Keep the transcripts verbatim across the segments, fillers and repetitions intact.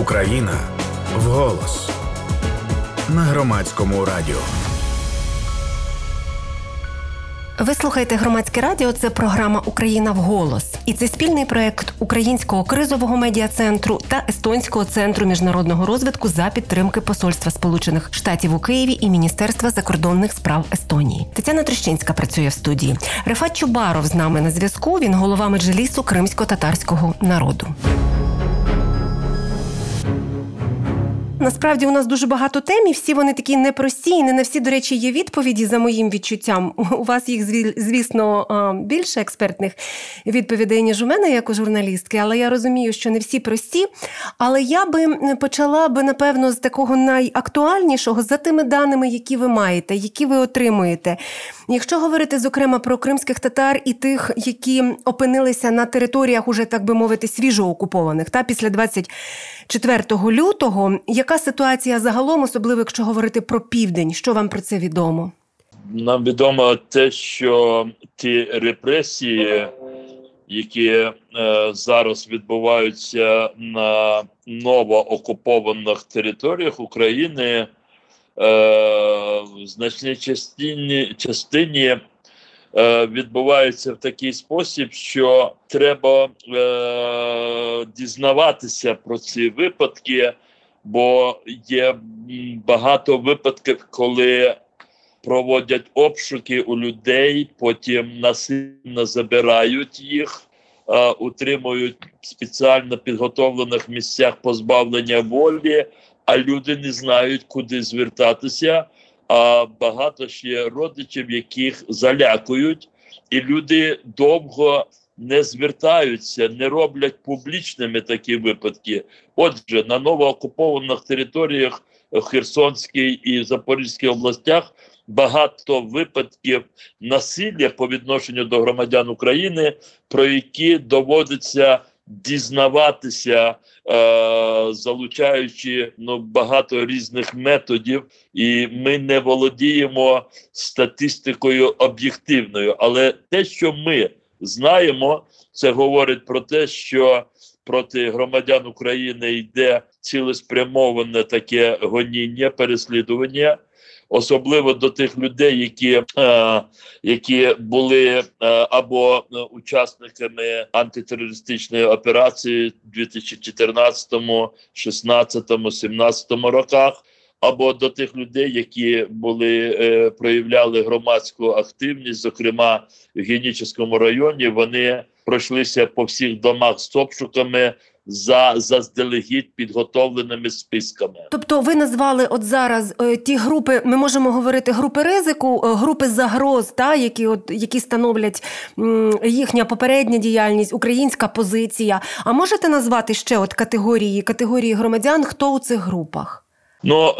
Україна вголос на Громадському радіо. Ви слухаєте Громадське радіо, це програма «Україна вголос». І це спільний проєкт Українського кризового медіа-центру та Естонського центру міжнародного розвитку за підтримки Посольства Сполучених Штатів у Києві і Міністерства закордонних справ Естонії. Тетяна Трощинська працює в студії. Рефат Чубаров з нами на зв'язку, він голова Меджлісу кримськотатарського народу. Насправді у нас дуже багато тем, і всі вони такі непрості, і не на всі, до речі, є відповіді, за моїм відчуттям. У вас їх, звісно, більше експертних відповідей, ніж у мене, як у журналістки, але я розумію, що не всі прості. Але я би почала би, напевно, з такого найактуальнішого, за тими даними, які ви маєте, які ви отримуєте. Якщо говорити, зокрема, про кримських татар і тих, які опинилися на територіях, уже, так би мовити, свіжо окупованих, та після двадцять четвертого лютого, яка ситуація загалом, особливо якщо говорити про південь? Що вам про це відомо? Нам відомо те, що ті репресії, які е, зараз відбуваються на новоокупованих територіях України, в значній частині, частині е, відбувається в такий спосіб, що треба е, дізнаватися про ці випадки, бо є багато випадків, коли проводять обшуки у людей, потім насильно забирають їх, е, утримують в спеціально підготовлених місцях позбавлення волі, а люди не знають, куди звертатися, а багато ще родичів, яких залякують, і люди довго не звертаються, не роблять публічними такі випадки. Отже, на новоокупованих територіях в Херсонській і Запорізькій областях багато випадків насилля по відношенню до громадян України, про які доводиться дізнаватися, е- залучаючи ну, багато різних методів, і ми не володіємо статистикою об'єктивною. Але те, що ми знаємо, це говорить про те, що проти громадян України йде цілеспрямоване таке гоніння, переслідування, особливо до тих людей, які, е, які були е, або учасниками антитерористичної операції в дві тисячі чотирнадцятому, шістнадцятому, сімнадцятому роках, або до тих людей, які були, е, проявляли громадську активність, зокрема в Генічському районі, вони пройшлися по всіх домах з обшуками, за заздалегідь підготовленими списками. Тобто ви назвали от зараз е, ті групи, ми можемо говорити групи ризику, е, групи загроз, та, які, от, які становлять м, їхня попередня діяльність, українська позиція. А можете назвати ще от категорії, категорії громадян, хто у цих групах? Ну, е,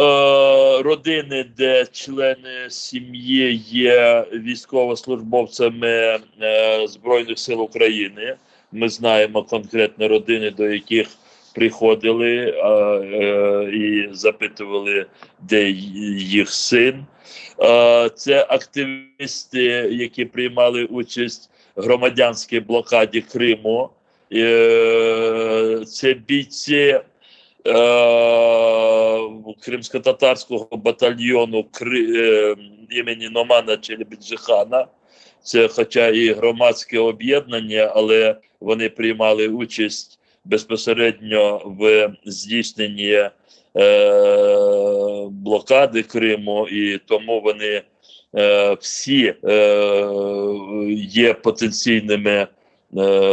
родини, де члени сім'ї є військовослужбовцями е, Збройних сил України. Ми знаємо конкретні родини, до яких приходили а, е, і запитували, де їх син. Е, це активісти, які приймали участь в громадянській блокаді Криму. Е, це бійці Кримськотатарського батальйону імені Номана Челебіджихана. Це хоча і громадське об'єднання, але вони приймали участь безпосередньо в здійсненні е- блокади Криму, і тому вони е- всі е- є потенційними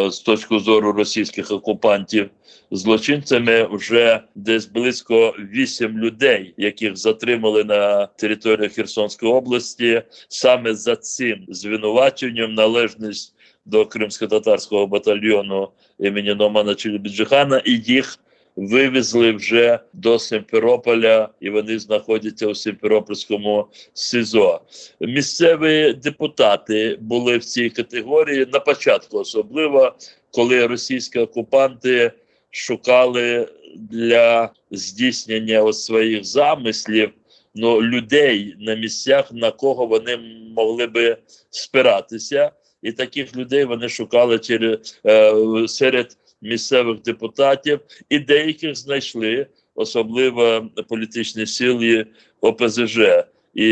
з точки зору російських окупантів злочинцями. Вже десь близько вісім людей, яких затримали на території Херсонської області, саме за цим звинуваченням, належність до Кримсько-татарського батальйону імені Номана Челебіджихана, і їх вивезли вже до Сімферополя, і вони знаходяться у Сімферопольському СІЗО. Місцеві депутати були в цій категорії на початку, особливо коли російські окупанти шукали для здійснення своїх замислів ну, людей на місцях, на кого вони могли би спиратися, і таких людей вони шукали через е, серед місцевих депутатів, і деяких знайшли, особливо політичні сили О П З Ж. І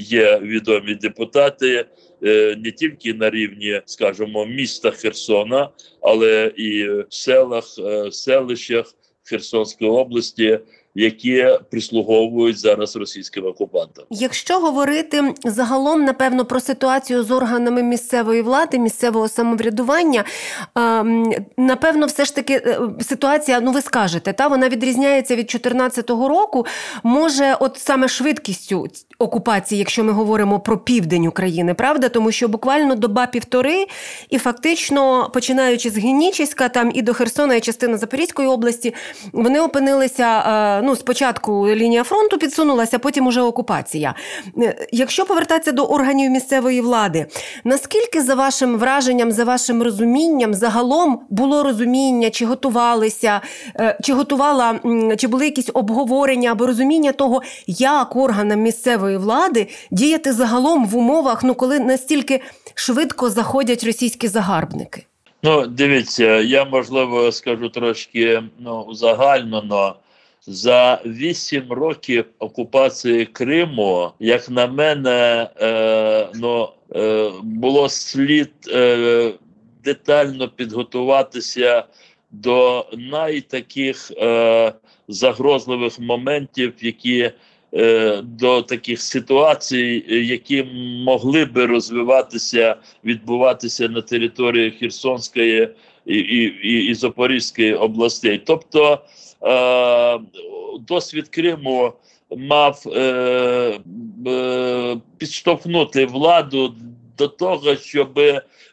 є відомі депутати не тільки на рівні, скажімо, міста Херсона, але і в селах, селищах Херсонської області, які прислуговують зараз російським окупантам. Якщо говорити загалом, напевно, про ситуацію з органами місцевої влади, місцевого самоврядування, напевно, все ж таки ситуація, ну ви скажете, та вона відрізняється від чотирнадцятого року, може, от саме швидкістю окупації, якщо ми говоримо про південь України, правда? Тому що буквально доба-півтори і фактично, починаючи з Генічська, там і до Херсона, і частина Запорізької області, вони опинилися... Ну, спочатку лінія фронту підсунулася, потім уже окупація. Якщо повертатися до органів місцевої влади, наскільки, за вашим враженням, за вашим розумінням, загалом було розуміння, чи готувалися, чи готувала, чи були якісь обговорення або розуміння того, як органам місцевої влади діяти загалом в умовах, ну, коли настільки швидко заходять російські загарбники? Ну, дивіться, я, можливо, скажу трошки, ну, загальнено. За вісім років окупації Криму, як на мене, е, ну, е, було слід е, детально підготуватися до найтаких е, загрозливих моментів, які е, до таких ситуацій, які могли би розвиватися, відбуватися на території Херсонської і, і, і, і Запорізької областей. Тобто, досвід Криму мав е, е, підштовхнути владу до того, щоб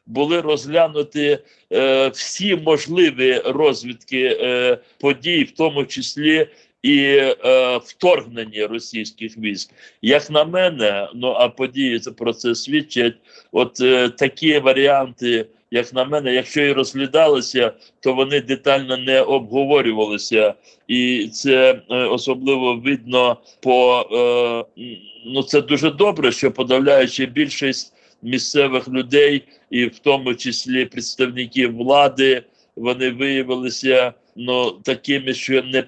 були розглянуті е, всі можливі розвідки е, подій, в тому числі і е, вторгнення російських військ. Як на мене, ну а події про це свідчать, от е, такі варіанти, як на мене, якщо і розглядалися, то вони детально не обговорювалися. І це е, особливо видно по... Е, ну, це дуже добре, що подавляючи більшість місцевих людей, і в тому числі представників влади, вони виявилися, ну, такими, що не,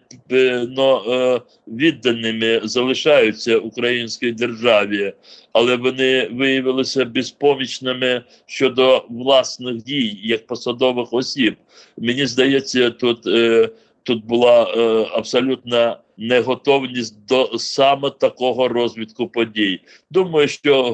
ну, е, відданими залишаються українській державі, але вони виявилися безпомічними щодо власних дій, як посадових осіб. Мені здається, тут, е, тут була е, абсолютна неготовність до саме такого розвитку подій. Думаю, що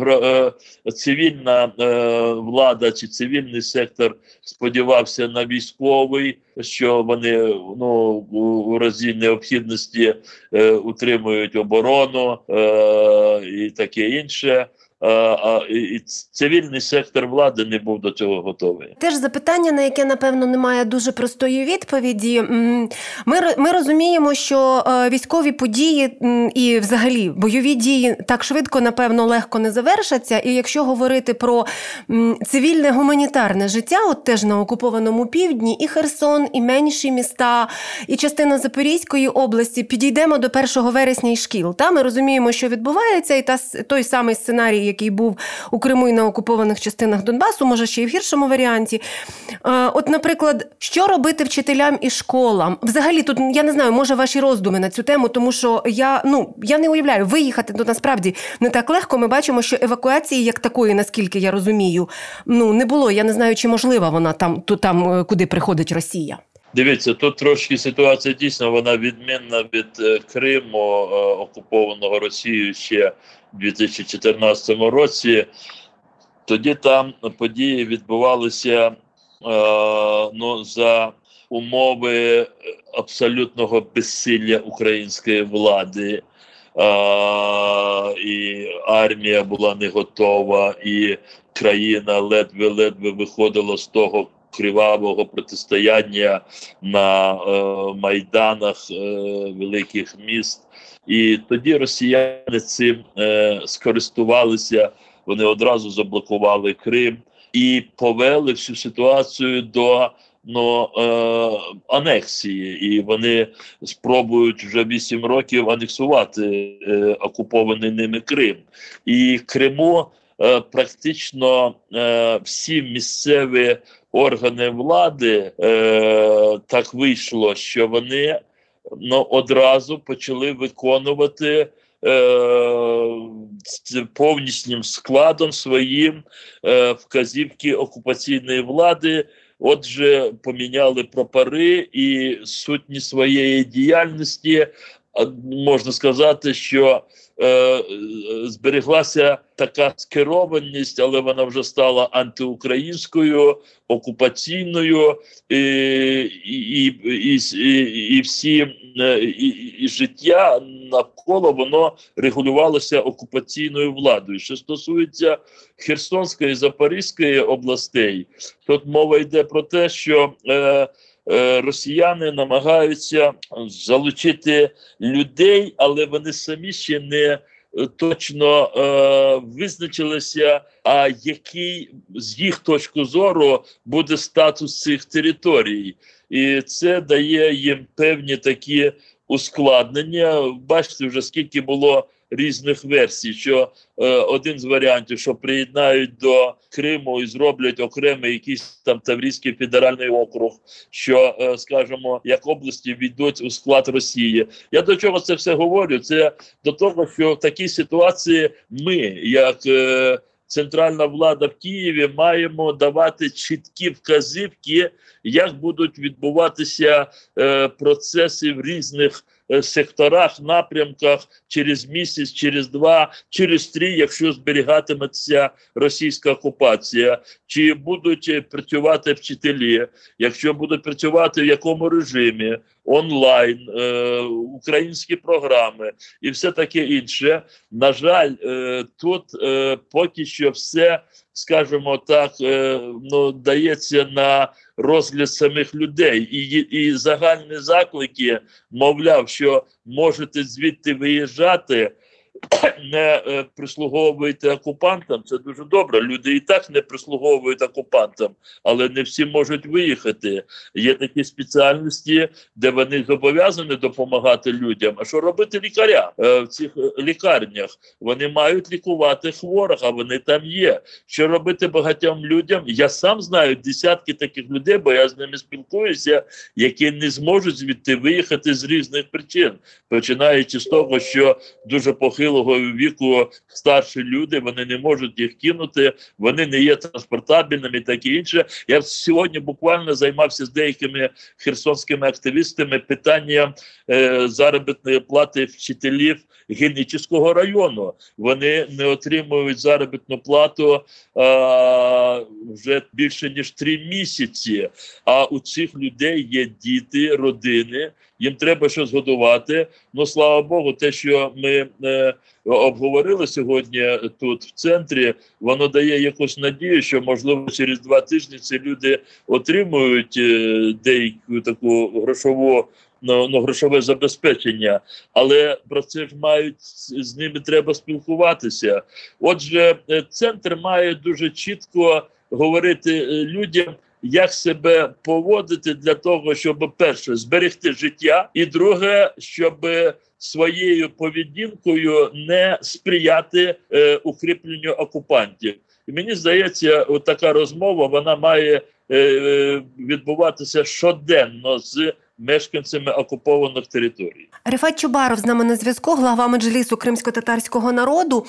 е, цивільна е, влада чи цивільний сектор сподівався на військовий, що вони, ну, у разі необхідності е, утримують оборону е, і таке інше. А і цивільний сектор влади не був до цього готовий. Теж запитання, на яке, напевно, немає дуже простої відповіді. Ми, ми розуміємо, що військові події і взагалі бойові дії так швидко, напевно, легко не завершаться. І якщо говорити про цивільне гуманітарне життя, от теж на окупованому півдні, і Херсон, і менші міста, і частина Запорізької області, підійдемо до першого вересня і шкіл. Та ми розуміємо, що відбувається, і та, той самий сценарій, який був у Криму і на окупованих частинах Донбасу, може ще й в гіршому варіанті. От, наприклад, що робити вчителям і школам? Взагалі, тут, я не знаю, може, ваші роздуми на цю тему, тому що я, ну, я не уявляю, виїхати тут насправді не так легко. Ми бачимо, що евакуації як такої, наскільки я розумію, ну, не було. Я не знаю, чи можлива вона там, то, там куди приходить Росія. Дивіться, тут трошки ситуація дійсно, вона відмінна від Криму, окупованого Росією ще в дві тисячі чотирнадцятому році. Тоді там події відбувалися, е, ну, за умови абсолютного безсилля української влади. Е, і армія була не готова, і країна ледве-ледве виходила з того кривавого протистояння на е, майданах е, великих міст. І тоді росіяни цим е, скористувалися, вони одразу заблокували Крим і повели всю ситуацію до, ну, е, анексії. І вони спробують вже вісім років анексувати е, окупований ними Крим. І Криму е, практично е, всі місцеві органи влади, е, так вийшло, що вони ну, одразу почали виконувати повністю складом своїм е, вказівки окупаційної влади. Отже, поміняли прапори і сутні своєї діяльності, можна сказати, що е, збереглася така скерованість, але вона вже стала антиукраїнською, окупаційною, і, і, і, і, і всі і, і життя навколо воно регулювалося окупаційною владою. Що стосується Херсонської і Запорізької областей, тут мова йде про те, що е, росіяни намагаються залучити людей, але вони самі ще не точно е, визначилися, а який з їх точки зору буде статус цих територій. І це дає їм певні такі ускладнення. Бачите, вже скільки було різних версій, що е, один з варіантів, що приєднають до Криму і зроблять окремий якийсь там Таврійський федеральний округ, що, е, скажімо, як області війдуть у склад Росії. Я до чого це все говорю? Це до того, що в такій ситуації ми, як е, центральна влада в Києві, маємо давати чіткі вказівки, як будуть відбуватися е, процеси в різних секторах, напрямках через місяць, через два, через три, якщо зберігатиметься російська окупація. Чи будуть працювати вчителі, якщо будуть працювати в якому режимі, онлайн, е, українські програми і все таке інше. На жаль, е, тут е, поки що все, скажімо так, е, ну, дається на розгляд самих людей. І, і загальні заклики, мовляв, що можете звідти виїжджати, не е, прислуговуєте окупантам, це дуже добре. Люди і так не прислуговують окупантам, але не всі можуть виїхати. Є такі спеціальності, де вони зобов'язані допомагати людям. А що робити лікарям е, в цих лікарнях? Вони мають лікувати хворих, а вони там є. Що робити багатьом людям? Я сам знаю десятки таких людей, бо я з ними спілкуюся, які не зможуть звідти виїхати з різних причин. Починаючи з того, що дуже похило віку старші люди, вони не можуть їх кинути, вони не є транспортабельними і таке інше. Я сьогодні буквально займався з деякими херсонськими активістами питанням е, заробітної плати вчителів Генічського району. Вони не отримують заробітну плату е, вже більше ніж три місяці, а у цих людей є діти, родини, їм треба щось годувати. Ну, слава Богу, те, що ми е, обговорили сьогодні тут в центрі, воно дає якусь надію, що, можливо, через два тижні ці люди отримують е, деяку таку грошову, ну, ну, грошове забезпечення. Але про це ж мають, з ними треба спілкуватися. Отже, е, центр має дуже чітко говорити людям, як себе поводити для того, щоб, перше, зберегти життя, і друге, щоб своєю поведінкою не сприяти е, укріпленню окупантів. І мені здається, от така розмова, вона має е, відбуватися щоденно з мешканцями окупованих територій. Рефат Чубаров з нами на зв'язку, глава Меджлісу кримськотатарського народу.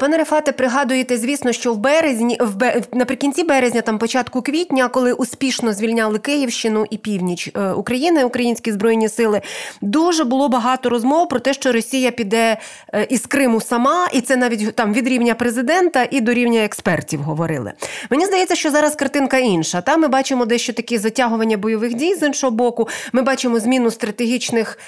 Пане Рефате, пригадуєте, звісно, що в березні, в бе, наприкінці березня, там початку квітня, коли успішно звільняли Київщину і північ України, українські збройні сили, дуже було багато розмов про те, що Росія піде із Криму сама, і це навіть там від рівня президента і до рівня експертів говорили. Мені здається, що зараз картинка інша. Та ми бачимо дещо такі затягування бойових дій з іншого боку. Ми бачимо зміну стратегічних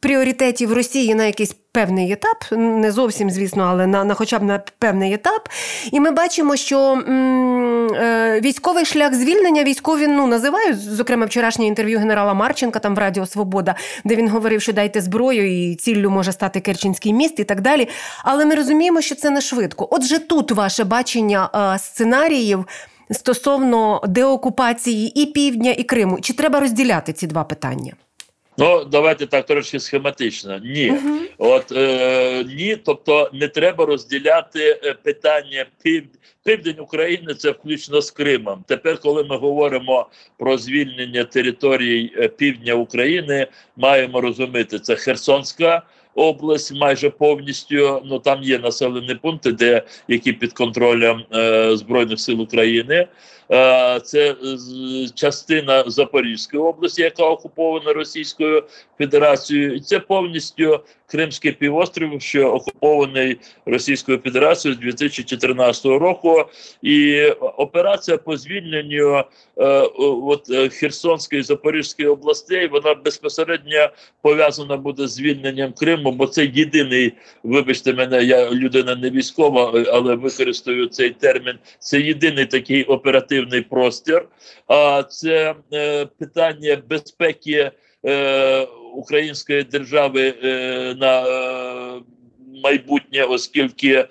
пріоритетів Росії на якийсь певний етап, не зовсім, звісно, але на, на хоча б на певний етап. І ми бачимо, що м, е, військовий шлях звільнення військові, ну, називають, зокрема, вчорашнє інтерв'ю генерала Марченка там в Радіо Свобода, де він говорив, що дайте зброю і ціллю може стати Керченський міст і так далі. Але ми розуміємо, що це не швидко. Отже, тут ваше бачення е, сценаріїв стосовно деокупації і Півдня, і Криму. Чи треба розділяти ці два питання? Ну, давайте так трошки схематично. Ні. Угу. От, е, ні, тобто не треба розділяти питання пів... Південь України – це включно з Кримом. Тепер, коли ми говоримо про звільнення територій півдня України, маємо розуміти, це Херсонська область майже повністю, ну там є населені пункти, де які під контролем е, Збройних сил України. Е, це з, частина Запорізької області, яка окупована Російською Федерацією. І це повністю Кримський півострів, що окупований Російською Федерацією з дві тисячі чотирнадцятого року. І операція по звільненню е, от, Херсонської і Запорізької областей, вона безпосередньо пов'язана буде з звільненням Криму, бо це єдиний, вибачте мене, я людина не військова, але використовую цей термін, це єдиний такий оперативний простір. А це е, питання безпеки е, української держави е, на е, майбутнє, оскільки, е,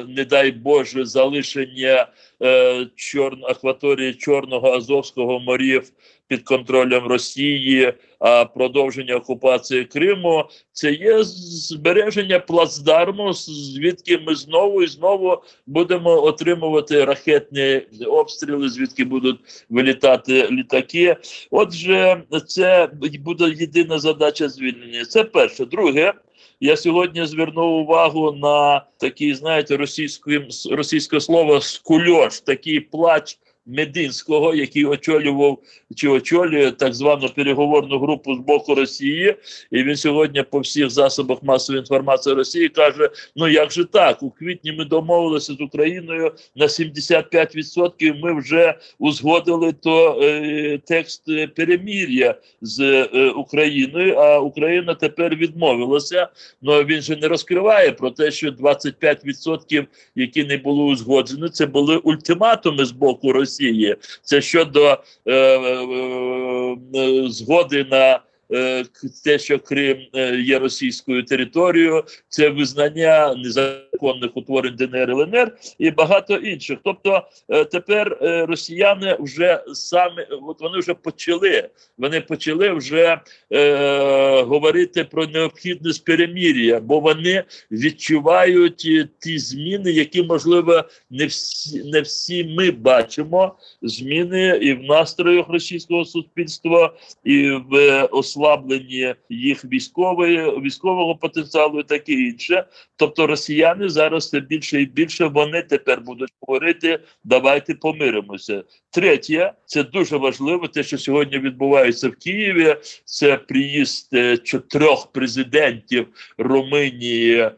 не дай Боже, залишення е, чор... акваторії Чорного, Азовського морів під контролем Росії, а продовження окупації Криму, це є збереження плацдарму, звідки ми знову і знову будемо отримувати ракетні обстріли, звідки будуть вилітати літаки. Отже, це буде єдина задача звільнення. Це перше. Друге, я сьогодні звернув увагу на такий, знаєте, російське, російське слово «скульош», такий плач Мединського, який очолював чи очолює так звану переговорну групу з боку Росії, і він сьогодні по всіх засобах масової інформації Росії каже, ну як же так, у квітні ми домовилися з Україною на сімдесят п'ять відсотків, ми вже узгодили то е, текст перемир'я з е, Україною, а Україна тепер відмовилася, але він же не розкриває про те, що двадцять п'ять відсотків, які не були узгоджені, це були ультиматуми з боку Росії. Це щодо е, е, згоди на е, те, що Крим є російською територією, це визнання незаконних утворень ДНР, ЛНР і багато інших. Тобто е, тепер е, росіяни вже самі, от вони вже почали, вони почали вже е, говорити про необхідність перемир'я, бо вони відчувають ті зміни, які, можливо, не всі, не всі ми бачимо, зміни і в настроях російського суспільства, і в ослабленні їх військової, військового потенціалу і таке інше. Тобто росіяни зараз все більше і більше, вони тепер будуть говорити, давайте помиримося. Третє, це дуже важливо, те, що сьогодні відбувається в Києві, це приїзд чотирьох президентів Румунії,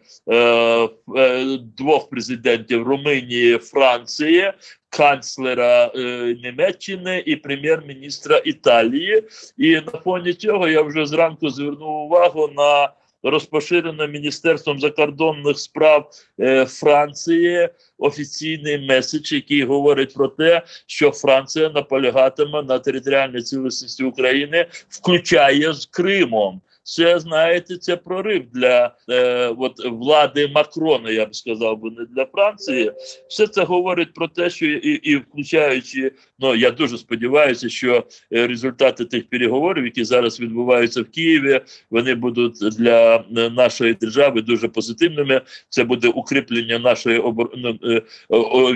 двох президентів Румунії, Франції, канцлера е, Німеччини і прем'єр-міністра Італії. І на фоні цього я вже зранку звернув увагу на розпоширене Міністерством закордонних справ е, Франції офіційний меседж, який говорить про те, що Франція наполягатиме на територіальній цілісності України, включає з Кримом. Це, знаєте, це прорив для е, от, влади Макрона, я б сказав, бо не для Франції. Все це говорить про те, що і, і включаючи, ну, я дуже сподіваюся, що результати тих переговорів, які зараз відбуваються в Києві, вони будуть для нашої держави дуже позитивними. Це буде укріплення нашої обор...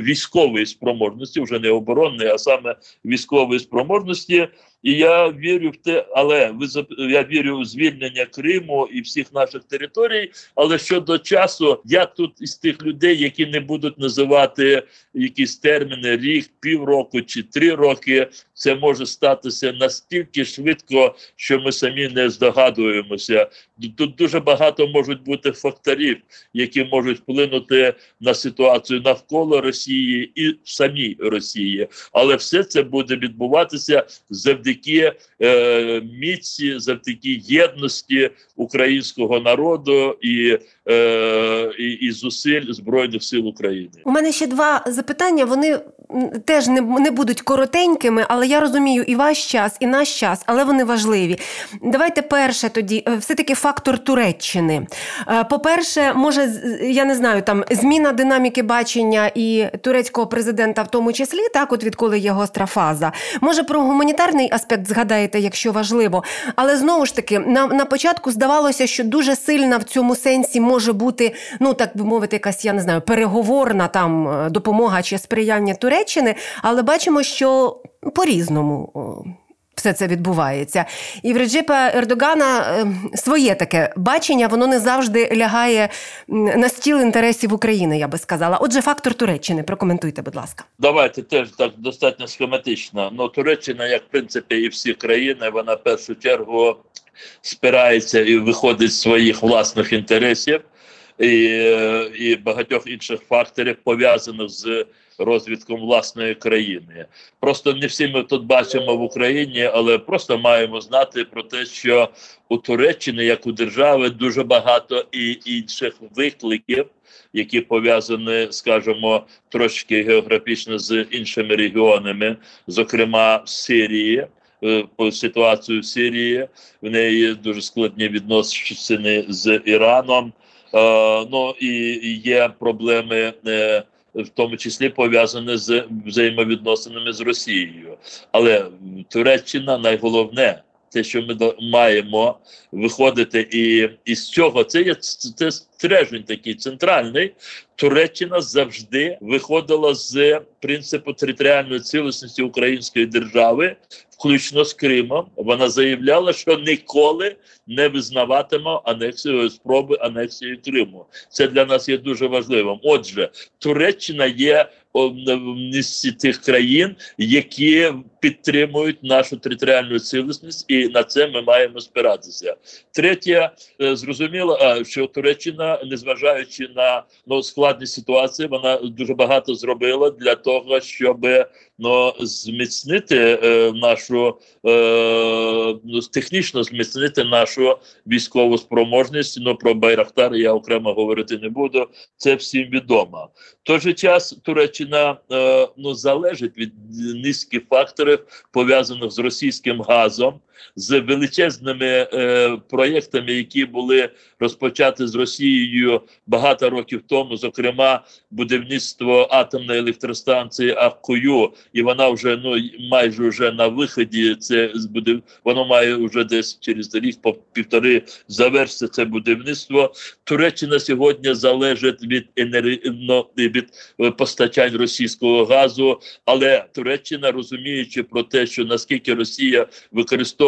військової спроможності, вже не оборонної, а саме військової спроможності. І я вірю в те, але я вірю в звільнення Криму і всіх наших територій, але щодо часу, я тут із тих людей, які не будуть називати якісь терміни, рік, півроку чи три роки, це може статися настільки швидко, що ми самі не здогадуємося. Тут дуже багато можуть бути факторів, які можуть вплинути на ситуацію навколо Росії і в самій Росії. Але все це буде відбуватися завдяки е, міці, завдяки єдності українського народу і, е, і, і зусиль Збройних сил України. У мене ще два запитання, вони теж не, не будуть коротенькими, але я розумію і ваш час, і наш час, але вони важливі. Давайте перше тоді, все-таки фактор Туреччини. По-перше, може, я не знаю, там зміна динаміки бачення і турецького президента в тому числі, так, от відколи є гостра фаза. Може, про гуманітарний аспект згадаєте, якщо важливо. Але знову ж таки, на, на початку здавалося, що дуже сильна в цьому сенсі може бути, ну так би мовити, якась, я не знаю, переговорна там допомога чи сприяння Туреччини, але бачимо, що по-різному все це відбувається. І в Реджепа Ердогана своє таке бачення, воно не завжди лягає на стіл інтересів України, я би сказала. Отже, фактор Туреччини, прокоментуйте, будь ласка. Давайте теж так достатньо схематично. Ну, Туреччина, як в принципі і всі країни, вона в першу чергу спирається і виходить з своїх власних інтересів і, і багатьох інших факторів, пов'язаних з розвитком власної країни. Просто не всі ми тут бачимо в Україні, але просто маємо знати про те, що у Туреччини, як у держави, дуже багато і інших викликів, які пов'язані, скажімо, трошки географічно з іншими регіонами, зокрема в Сирії. По ситуацію в Сирії, в неї дуже складні відносини з Іраном, е, ну і є проблеми, е, в тому числі пов'язані з взаємовідносинами з Росією. Але Туреччина найголовне, те, що ми маємо виходити і, і з цього, це є це стрежень такий центральний. Туреччина завжди виходила з принципу територіальної цілісності української держави, включно з Кримом. Вона заявляла, що ніколи не визнаватиме анексію, спроби анексії Криму. Це для нас є дуже важливим. Отже, Туреччина є однією з тих країн, які підтримують нашу територіальну цілісність, і на це ми маємо спиратися. Третє, зрозуміло, що Туреччина, незважаючи на ну, складні ситуації, вона дуже багато зробила для того, щоб ну, зміцнити е, нашу, е, технічно зміцнити нашу військову спроможність. Ну, про Байрахтар я окремо говорити не буду, це всім відомо. В той же час Туреччина е, ну, залежить від низки факторів, пов'язаних з російським газом, з величезними е, проєктами, які були розпочати з Росією багато років тому, зокрема будівництво атомної електростанції Аккую, і вона вже ну майже вже на виході, це буде, воно має вже десь через рік по півтори завершити це будівництво. Туреччина сьогодні залежить від енер... ну, від постачань російського газу, але Туреччина, розуміючи про те, що наскільки Росія використовує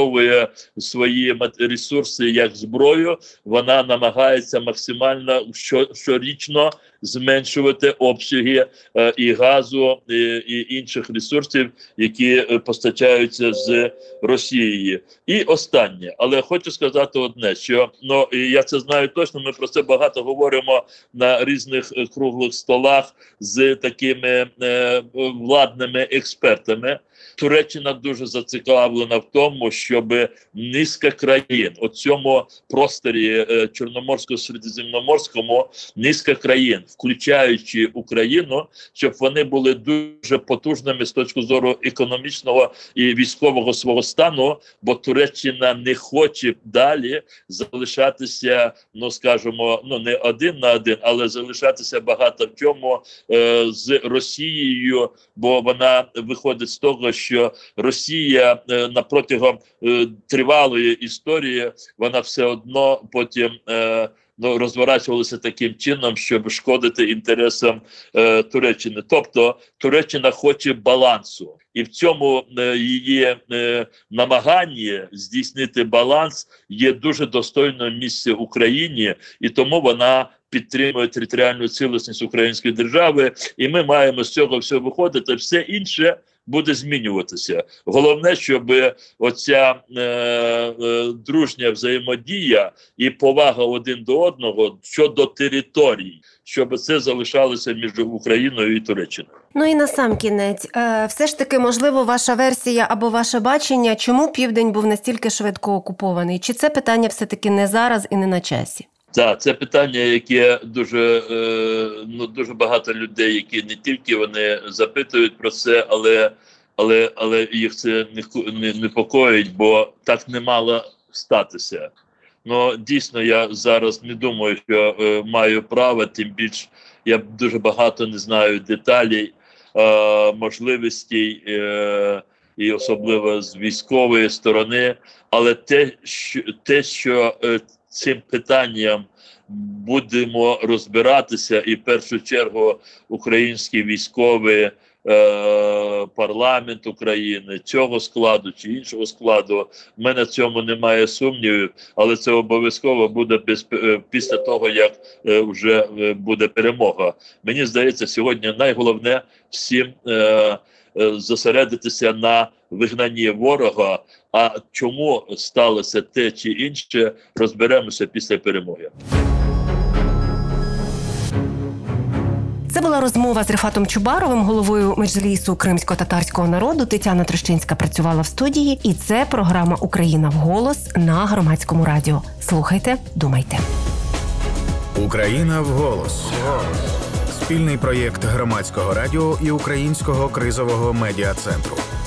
свої ресурси як зброю, вона намагається максимально щорічно зменшувати обсяги е, і газу, і, і інших ресурсів, які постачаються з Росії. І останнє, але хочу сказати одне, що ну, я це знаю точно, ми про це багато говоримо на різних круглих столах з такими е, владними експертами. Туреччина дуже зацікавлена в тому, щоб низка країн, у цьому просторі е, Чорноморсько-Середземноморському, низка країн, включаючи Україну, щоб вони були дуже потужними з точки зору економічного і військового свого стану, бо Туреччина не хоче далі залишатися, ну скажімо, ну не один на один, але залишатися багато в чому е, з Росією, бо вона виходить з того, що Росія е, протягом е, тривалої історії, вона все одно потім е, ну, розворачувалися таким чином, щоб шкодити інтересам е, Туреччини. Тобто Туреччина хоче балансу. І в цьому е, її е, намагання здійснити баланс є дуже достойне місце Україні, і тому вона підтримує територіальну цілісність української держави, і ми маємо з цього все виходити. Все інше буде змінюватися. Головне, щоб оця е, е, дружня взаємодія і повага один до одного щодо територій, щоб це залишалося між Україною і Туреччиною. Ну і насамкінець, е, все ж таки, можливо, ваша версія або ваше бачення, чому Південь був настільки швидко окупований? Чи це питання все-таки не зараз і не на часі? Так, це питання, яке дуже, ну, дуже багато людей, які не тільки вони запитують про це, але, але, але їх це непокоїть, бо так не мало статися. Ну, дійсно, я зараз не думаю, що е, маю право, тим більше я дуже багато не знаю деталей, е, можливостей, е, і особливо з військової сторони, але те, що, те, що е, цим питанням будемо розбиратися, і в першу чергу українські військові, е, парламент України, цього складу чи іншого складу, в мене в цьому немає сумнівів, але це обов'язково буде після того, як е, вже буде перемога. Мені здається, сьогодні найголовне всім е, зосередитися на вигнанні ворога, а чому сталося те чи інше, розберемося після перемоги. Це була розмова з Рефатом Чубаровим, головою Меджлісу кримськотатарського народу. Тетяна Трощинська працювала в студії, і це програма «Україна в голос» на Громадському радіо. Слухайте, думайте. Україна в голос. Спільний проєкт Громадського радіо і Українського кризового медіа-центру.